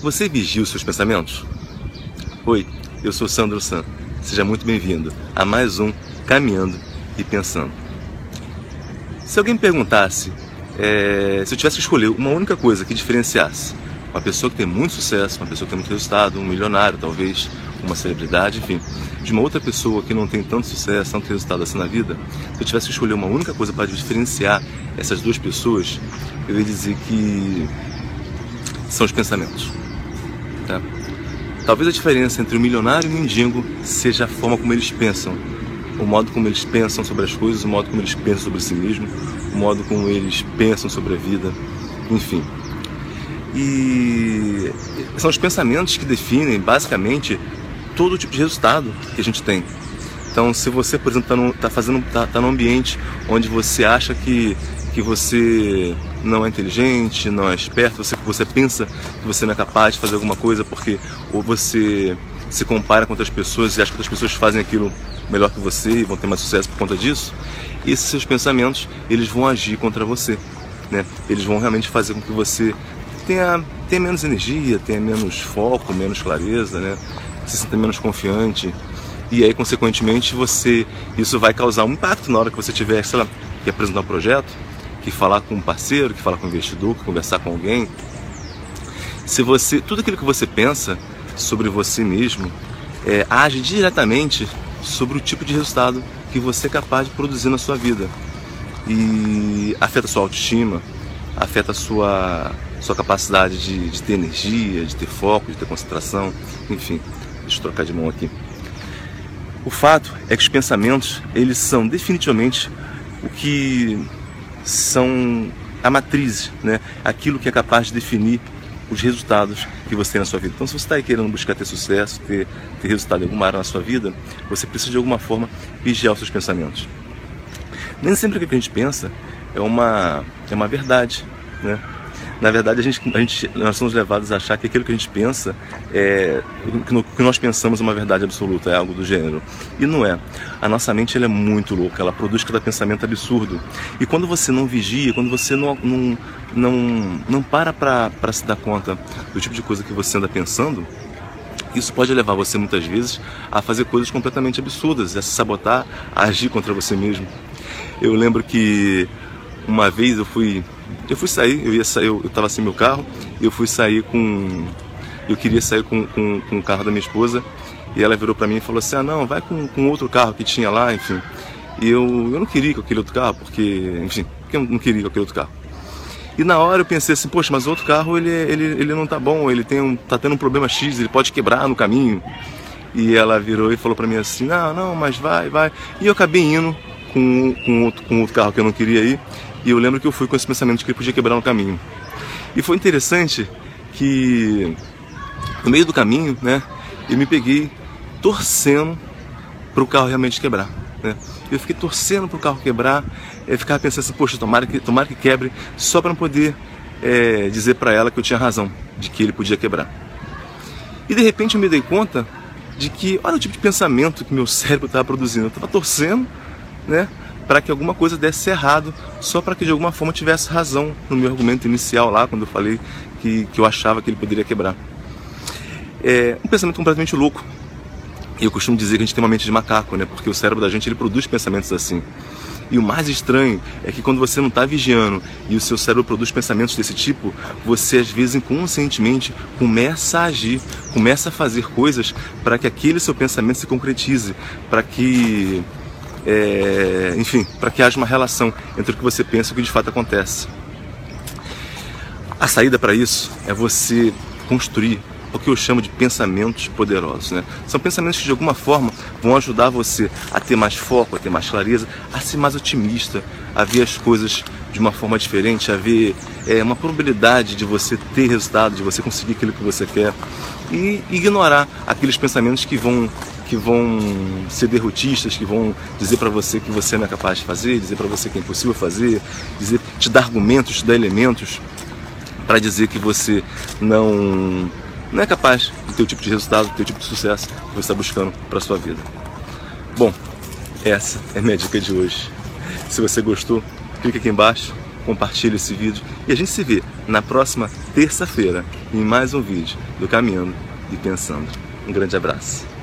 Você vigia os seus pensamentos? Oi, eu sou Sandro San. Seja muito bem-vindo a mais um Caminhando e Pensando. Se alguém me perguntasse, se eu tivesse que escolher uma única coisa que diferenciasse uma pessoa que tem muito sucesso, uma pessoa que tem muito resultado, um milionário talvez, uma celebridade, enfim, de uma outra pessoa que não tem tanto sucesso, tanto resultado assim na vida, se eu tivesse que escolher uma única coisa para diferenciar essas duas pessoas, eu ia dizer que são os pensamentos. Tá? Talvez a diferença entre o milionário e o mendigo seja a forma como eles pensam, o modo como eles pensam sobre as coisas, o modo como eles pensam sobre si mesmo, o modo como eles pensam sobre a vida, enfim. E são os pensamentos que definem basicamente todo tipo de resultado que a gente tem. Então, se você, por exemplo, está num ambiente onde você acha que você não é inteligente, não é esperto, você pensa que você não é capaz de fazer alguma coisa porque ou você se compara com outras pessoas e acha que outras pessoas fazem aquilo melhor que você e vão ter mais sucesso por conta disso, esses seus pensamentos, eles vão agir contra você, né? Eles vão realmente fazer com que você tenha menos energia, tenha menos foco, menos clareza, né? Se sinta menos confiante. E aí, consequentemente, isso vai causar um impacto na hora que você tiver, sei lá, que apresentar um projeto, que falar com um parceiro, que falar com um investidor, que conversar com alguém. Tudo aquilo que você pensa sobre você mesmo age diretamente sobre o tipo de resultado que você é capaz de produzir na sua vida. E afeta a sua autoestima, afeta a sua capacidade de ter energia, de ter foco, de ter concentração, enfim, deixa eu trocar de mão aqui. O fato é que os pensamentos, eles são definitivamente o que são a matriz, né? Aquilo que é capaz de definir os resultados que você tem na sua vida. Então, se você está aí querendo buscar ter sucesso, ter resultado em alguma área na sua vida, você precisa de alguma forma vigiar os seus pensamentos. Nem sempre o que a gente pensa é uma verdade, né? Na verdade, nós somos levados a achar que aquilo que a gente pensa, que nós pensamos é uma verdade absoluta, é algo do gênero. E não é. A nossa mente ela é muito louca, ela produz cada pensamento absurdo. E quando você não vigia, quando você não para para se dar conta do tipo de coisa que você anda pensando, isso pode levar você, muitas vezes, a fazer coisas completamente absurdas, a se sabotar, a agir contra você mesmo. Eu lembro que uma vez eu estava sem meu carro, eu queria sair com o carro da minha esposa, e ela virou para mim e falou assim, vai com outro carro que tinha lá, enfim. E eu não queria com aquele outro carro, porque eu não queria com aquele outro carro. E na hora eu pensei assim, poxa, mas o outro carro ele não tá bom, ele tá tendo um problema X, ele pode quebrar no caminho. E ela virou e falou para mim assim, não, mas vai. E eu acabei indo com outro carro que eu não queria ir. E eu lembro que eu fui com esse pensamento de que ele podia quebrar no caminho. E foi interessante que, no meio do caminho, né, eu me peguei torcendo para o carro realmente quebrar, né? Eu fiquei torcendo para o carro quebrar, ficava pensando assim, poxa, tomara que quebre, só para não poder dizer para ela que eu tinha razão, de que ele podia quebrar. E de repente eu me dei conta de que, olha o tipo de pensamento que meu cérebro estava produzindo. Eu estava torcendo, né, para que alguma coisa desse errado, só para que de alguma forma tivesse razão no meu argumento inicial lá, quando eu falei que eu achava que ele poderia quebrar. É um pensamento completamente louco. E eu costumo dizer que a gente tem uma mente de macaco, né? Porque o cérebro da gente ele produz pensamentos assim. E o mais estranho é que quando você não está vigiando e o seu cérebro produz pensamentos desse tipo, você às vezes inconscientemente começa a agir, começa a fazer coisas para que aquele seu pensamento se concretize, para que para que haja uma relação entre o que você pensa e o que de fato acontece. A saída para isso é você construir o que eu chamo de pensamentos poderosos, né? São pensamentos que de alguma forma vão ajudar você a ter mais foco, a ter mais clareza, a ser mais otimista, a ver as coisas de uma forma diferente, a ver uma probabilidade de você ter resultado, de você conseguir aquilo que você quer, e ignorar aqueles pensamentos que vão ser derrotistas, que vão dizer para você que você não é capaz de fazer, dizer para você que é impossível fazer, te dar argumentos, te dar elementos para dizer que você não é capaz do teu tipo de resultado, do teu tipo de sucesso que você está buscando para a sua vida. Bom, essa é a minha dica de hoje. Se você gostou, clica aqui embaixo, compartilha esse vídeo e a gente se vê na próxima terça-feira em mais um vídeo do Caminhando e Pensando. Um grande abraço.